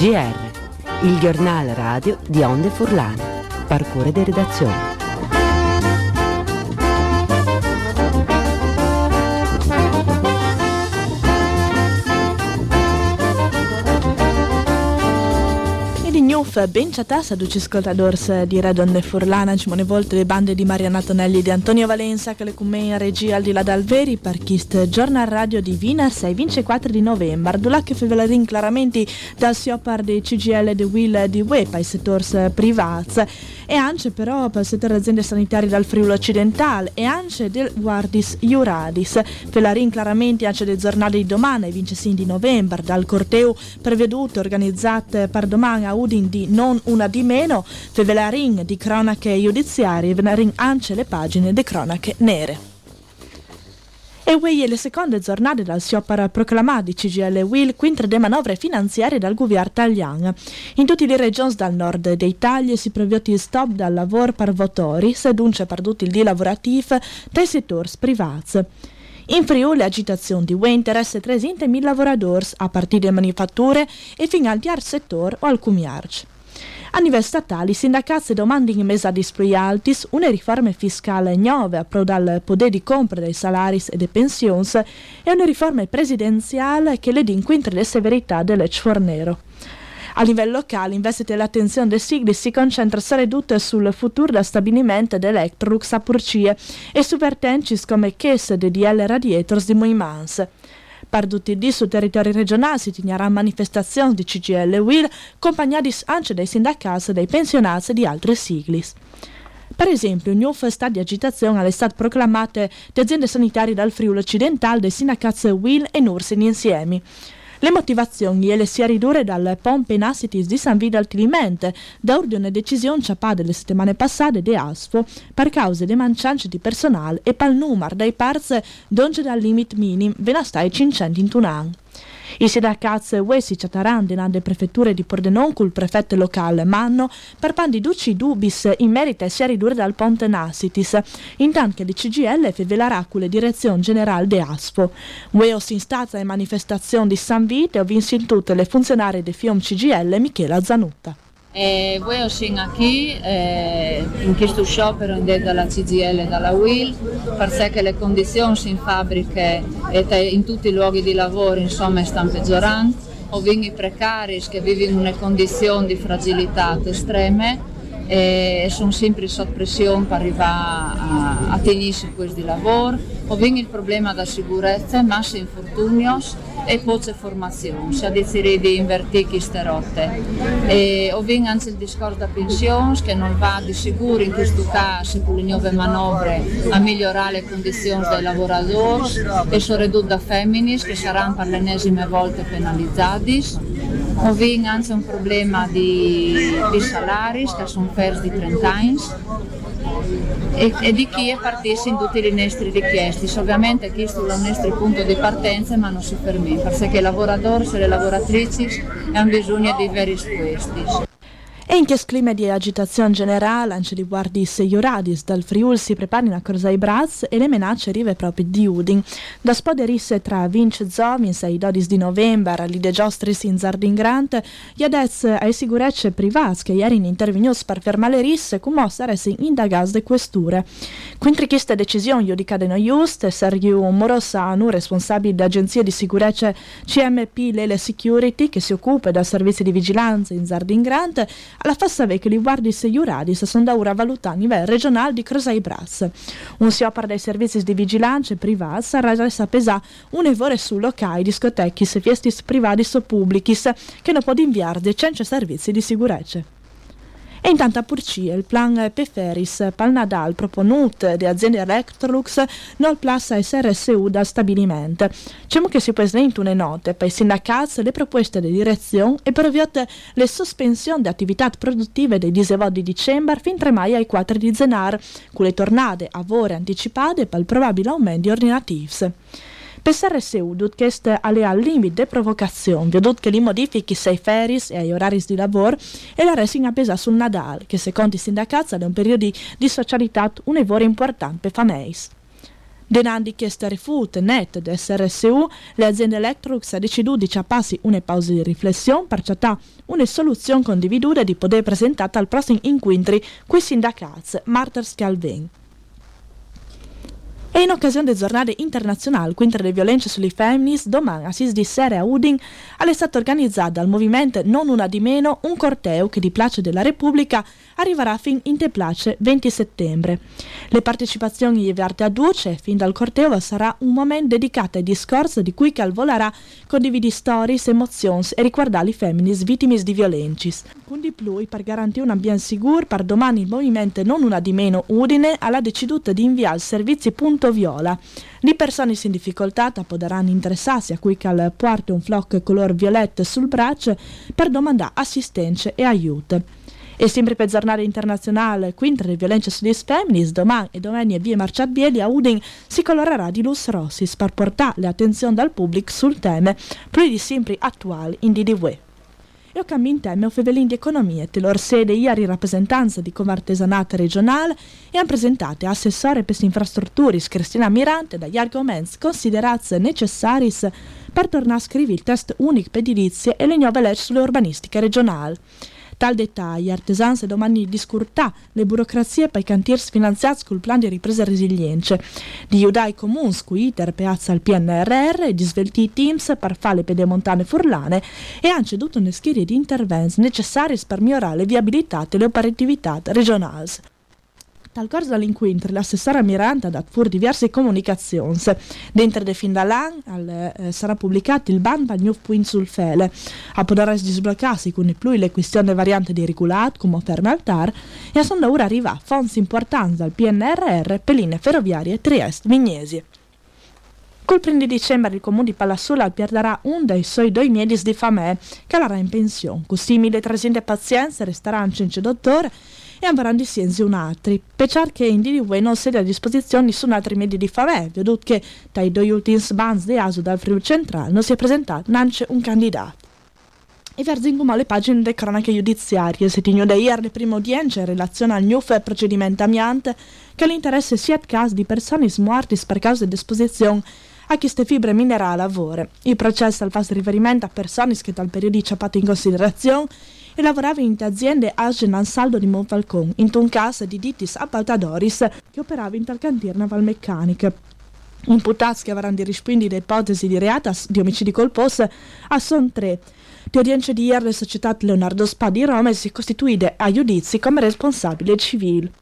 GR, il giornale radio di Onde Furlane. Parcure di redazione. Ben ciatas a tutti gli ascoltatori di Radio Onde Furlane, ci mone volte le bande di Mariana Tonelli e di Antonio Valenza che le con me in regia al di là dal veri parchist Gjornâl Radio di Vina 6 vince 4 di novembre Dulac che fevelarin chiaramente dal siopar dei CGIL de UIL di UE per i settori privati e anche però per il settore aziende sanitarie dal Friuli Occidentale e anche del Guardis Iuradis fevelarin chiaramente anche dei giornali di domani vince 6 di novembre dal corteo preveduto organizzato per domani a Udin di non una di meno, fevelarin di cronache giudiziarie, venarin anche le pagine de cronache nere. E wei le seconde giornate dal siopar proclamati di CGIL UIL quintre de manovre finanziarie dal governo italiano. In tutte le regioni dal nord d'Italia si previoti stop dal lavoro per votori, sedunce per tutti il di lavoratif dai settori privati. In Friuli agitazione di interesse 300.000 lavoratori a partire da manifatture e fino al terzo settore o al cumiarci. A livello statale, i sindacati domandano in mesa di spui altis una riforma fiscale nuova approda al potere di compra dei salari e delle pensioni e una riforma presidenziale che le dinquintre le severità dell'ex fornero. A livello locale, investe l'attenzione del Sigli si concentra soprattutto sul futuro da stabilimento dell'Electrolux a Purcie e su vertenci come Chess di DL Radiators di Moimans. Per tutti i sul territorio regionale si tignerà manifestazioni di CGIL UIL, accompagnati anche dai sindacati, dei pensionati e di altri sigli. Per esempio, un nuovo stato di agitazione è stato proclamato da aziende sanitarie dal Friuli Occidentale dai sindacati UIL e Nursind insieme. Le motivazioni e le sia ridurre dal pompe in assitis di San Vito al Tilimente, da ordine decisione ciapà delle settimane passate de Asfo, per cause de mancanze di personale e pal numero dei parts donge dal limit minim venastai 500 in tunan. I sindacati UE si chattaran denande prefetture di Pordenone col prefetto locale Manno per pandiduci dubis in merito a sia ridurre dal ponte Nassitis, intanto che di CGIL fevelarà con le direzione generale de Asfo. UE si instaza in manifestazione di San Vito e vinse in tutte le funzionarie de Fiom CGIL Michela Zanutta. Voi siamo qui in questo sciopero dalla CGIL e dalla UIL perché le condizioni in fabbriche e in tutti i luoghi di lavoro insomma stanno peggiorando, o i precari che vivono in una condizione di fragilità estreme e sono sempre sotto pressione per arrivare a tenere questo lavoro, o il problema della sicurezza, massi infortunios e poche formazioni, si decide di invertire queste rotte. E ho vinto anche il discorso da pensioni che non va di sicuro in questo caso con le nuove manovre a migliorare le condizioni dei lavoratori e soprattutto da femminis che saranno per l'ennesima volta penalizzati. Ho vinto anche un problema di salari che sono persi di 30 anni e di chi è partito in tutte le nostre richieste. Ovviamente questo è il nostro punto di partenza ma non si permette. Perché i lavoratori e le lavoratrici hanno bisogno di veri squesti. E in questo clima di agitazione generale, anche di Guardis e Iuradis dal Friuli si preparano a crosare i brazzi e le minacce arrive proprio di Udin. Da spoderisse tra Vince Zomins e i 12 di novembre, l'ide Giostris in Zardin Grant, gli adez ai sicurezze privati che ieri in intervenus per fermare risse come saresse indagas de questure. Quindi questa decisione giudicano just Sergio Morosanu, responsabile dell'agenzia di sicurezza CMP Lele Security che si occupa dal servizio di vigilanza in Zardin Grant, alla fassa vecchia che li Guardis e Iuradis sono da ora valutati a livello regionale di Crosai Bras. Un siopar dei servizi di vigilanza privati sarà resa pesa un evore su locali, discoteche, fiestis privatis o pubblicis che non può inviare 100 servizi di sicurezza. E intanto a Purcie il plan Peferis Palnadal proponut de aziende Electrolux non plassa SRSU da stabilimento. C'è che si presenta una nota per i sindacati le proposte di direzione e previate le sospensioni di attività produttive dei disevodi di dicembre fin tra maio ai 4 di zenar, con le tornate a ore anticipate per il probabile aumento di ordinativi. Per SRSU, dutchest alle al limite di provocazione, vedut che li modifichi sei feris e ai orari di lavoro e la resina appesa sul Nadal, che secondo i sindacati è un periodo di socialità un evore importante per fameis. Denandi che sta rifut net di SRSU, le aziende Electrolux ha deciso di ciappasi una pausa di riflessione per cercare una soluzione condividuta di poter presentata al prossimo incontri coi sindacati, martedì al 20. E in occasione del giornale internazionale contro le violenze sulle femminis, domani a 6 di sera a Udin è stato organizzato dal movimento Non Una di Meno un corteo che di Place della Repubblica arriverà fin in Te Place 20 settembre. Le partecipazioni di Verte a Duce, fin dal corteo sarà un momento dedicato ai discorsi di cui calvolarà condividi stories, emozioni e riguardare le femminis vittime di violences. Con di più, per garantire un ambiente sicuro, per domani il movimento Non Una di Meno Udine ha deciduto di inviare servizi puntuali viola. Le persone in difficoltà potranno interessarsi a cui cal porta un flock color violetto sul braccio per domandare assistenza e aiuto. E sempre per giornale internazionale, quinta le violenze sugli femminis, domani e domani a via Marciabieli a Udin si colorerà di luz rossi per portare l'attenzione dal pubblico sul tema più di sempre attuale in DDW. E ho cammin tema o fevelin di economia, te lor sede ieri rappresentanza di Comartesanate regionale e han presentate assessore per infrastrutturis Cristina Mirante dagli argomenti considerati necessari per tornare a scrivere il test unico per edilizie e le nuove leggi sulle urbanistiche regionali. Tal dettagli, artesani se domani discurtà le burocrazie per i cantiers finanziati col plan di ripresa resilienze, di aiutare i comuni iter piazza al PNRR e di svelti teams per fare le pedemontane furlane e hanno ceduto una serie di interventi necessari per migliorare le viabilità e le operatività regionali. Tal corso dall'inquintro, l'assessora Miranda ha dato fuori diverse comunicazioni. Dentro de fin dall'anno sarà pubblicato il ban per nuovi punti sul fele. A poter sbloccarsi con più le questioni varianti di regolato, come ferme al TAR, e a sonda ora arriva fonti importanti dal PNRR per linee ferroviarie Trieste-Vignesi. Col 1 dicembre il comune di Pallassola perderà un dei suoi due medici di fame, che andrà in pensione. Così 1.300 pazienti resteranno senza dottore e avranno di senso un altro. Pecciar che in DDW non siede a disposizione nessun altro medio di fame, veduto che tra i due ultimi bans di ASU dal Friuli Centrale non si è presentato neanche un candidato. E verzingum le pagine delle cronache giudiziarie, se tigno da ieri le prime udienze in relazione al nuovo procedimento amiante che l'interesse sia il caso di persone morte per causa di esposizione a queste fibre minerali a lavoro. Il processo al fa riferimento a persone che dal periodo di ciappate in considerazione e lavorava in aziende Agen Ansaldo di Monfalcone, in un caso di ditis appaltadoris che operava in tal cantiere navalmeccanica. Imputati che avranno di rispondere ad ipotesi di reato di omicidi colposi a son 3. Di udienza di ieri la società Leonardo Spa di Roma si costituì a giudizi come responsabile civile.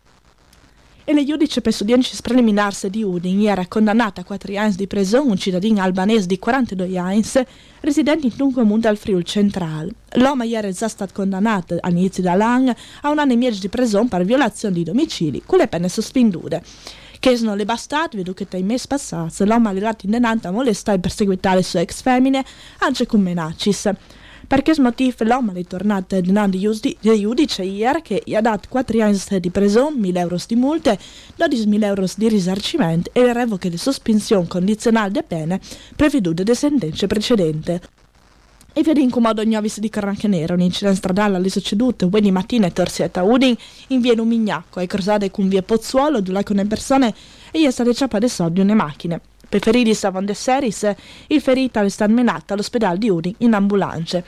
E le giudice per udienze preliminari di Udin era condannata a 4 anni di prigione un cittadino albanese di 42 anni residente in un comune del Friuli Centrale. L'uomo era già stato condannato all'inizio dell'anno a 1 anno e mezzo di prigione per violazione di domicili con le pene sospendute. Che non le bastate, vedo che tra i mesi passati l'uomo è arrivato in denanta a molestare e perseguitare le sue ex femmine anche con menacis. Per questo motivo l'uomo è ritornato a giudice ieri che gli ha dato 4 anni di prigione, 1.000 euro di multe, 12.000 euro di risarcimento e le revoche di sospensione condizionale delle pene prevedute da sentenze precedenti. E vedi in comodo gnovis di cronache nera, un incidente stradale alle succedute venerdì mattina a Torsieta Udin in via Lumignacco, ai crosate con via Pozzuolo, due con le persone e gli è stata ciappata soldi una macchina. Per feriti stavano de seris, il ferito è stato menato all'ospedale di Udin in ambulance.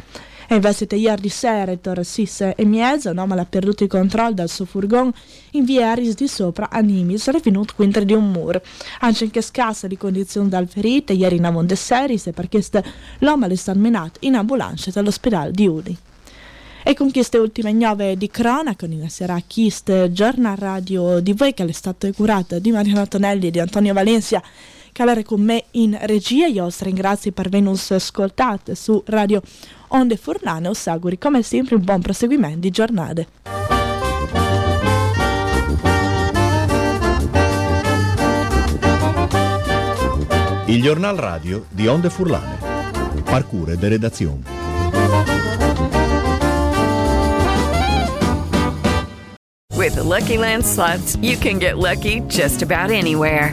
E invece ieri di sera, intorno alle 6:30, un uomo ha perduto il controllo dal suo furgone in via Aris di sopra a Nimis, rivenuto quinter di un muro. Anche in che scarsa di condizioni dal ferito, ieri in avon de seris, perché l'uomo è stato menato in ambulance dall'ospedale di Udin. E con queste ultime 9 di cronaca, inizierà Chiste Gjornâl Radio di voi, che è stato curato di Mariano Tonelli e di Antonio Valencia. Calare con me in regia, io vi ringrazio per venus ascoltate su Radio Onde Furlane. O s'auguri come sempre un buon proseguimento di giornate. Il Gjornâl Radio di Onde Furlane. Parcure de redazione. With the Lucky Land Slots, you can get lucky just about anywhere.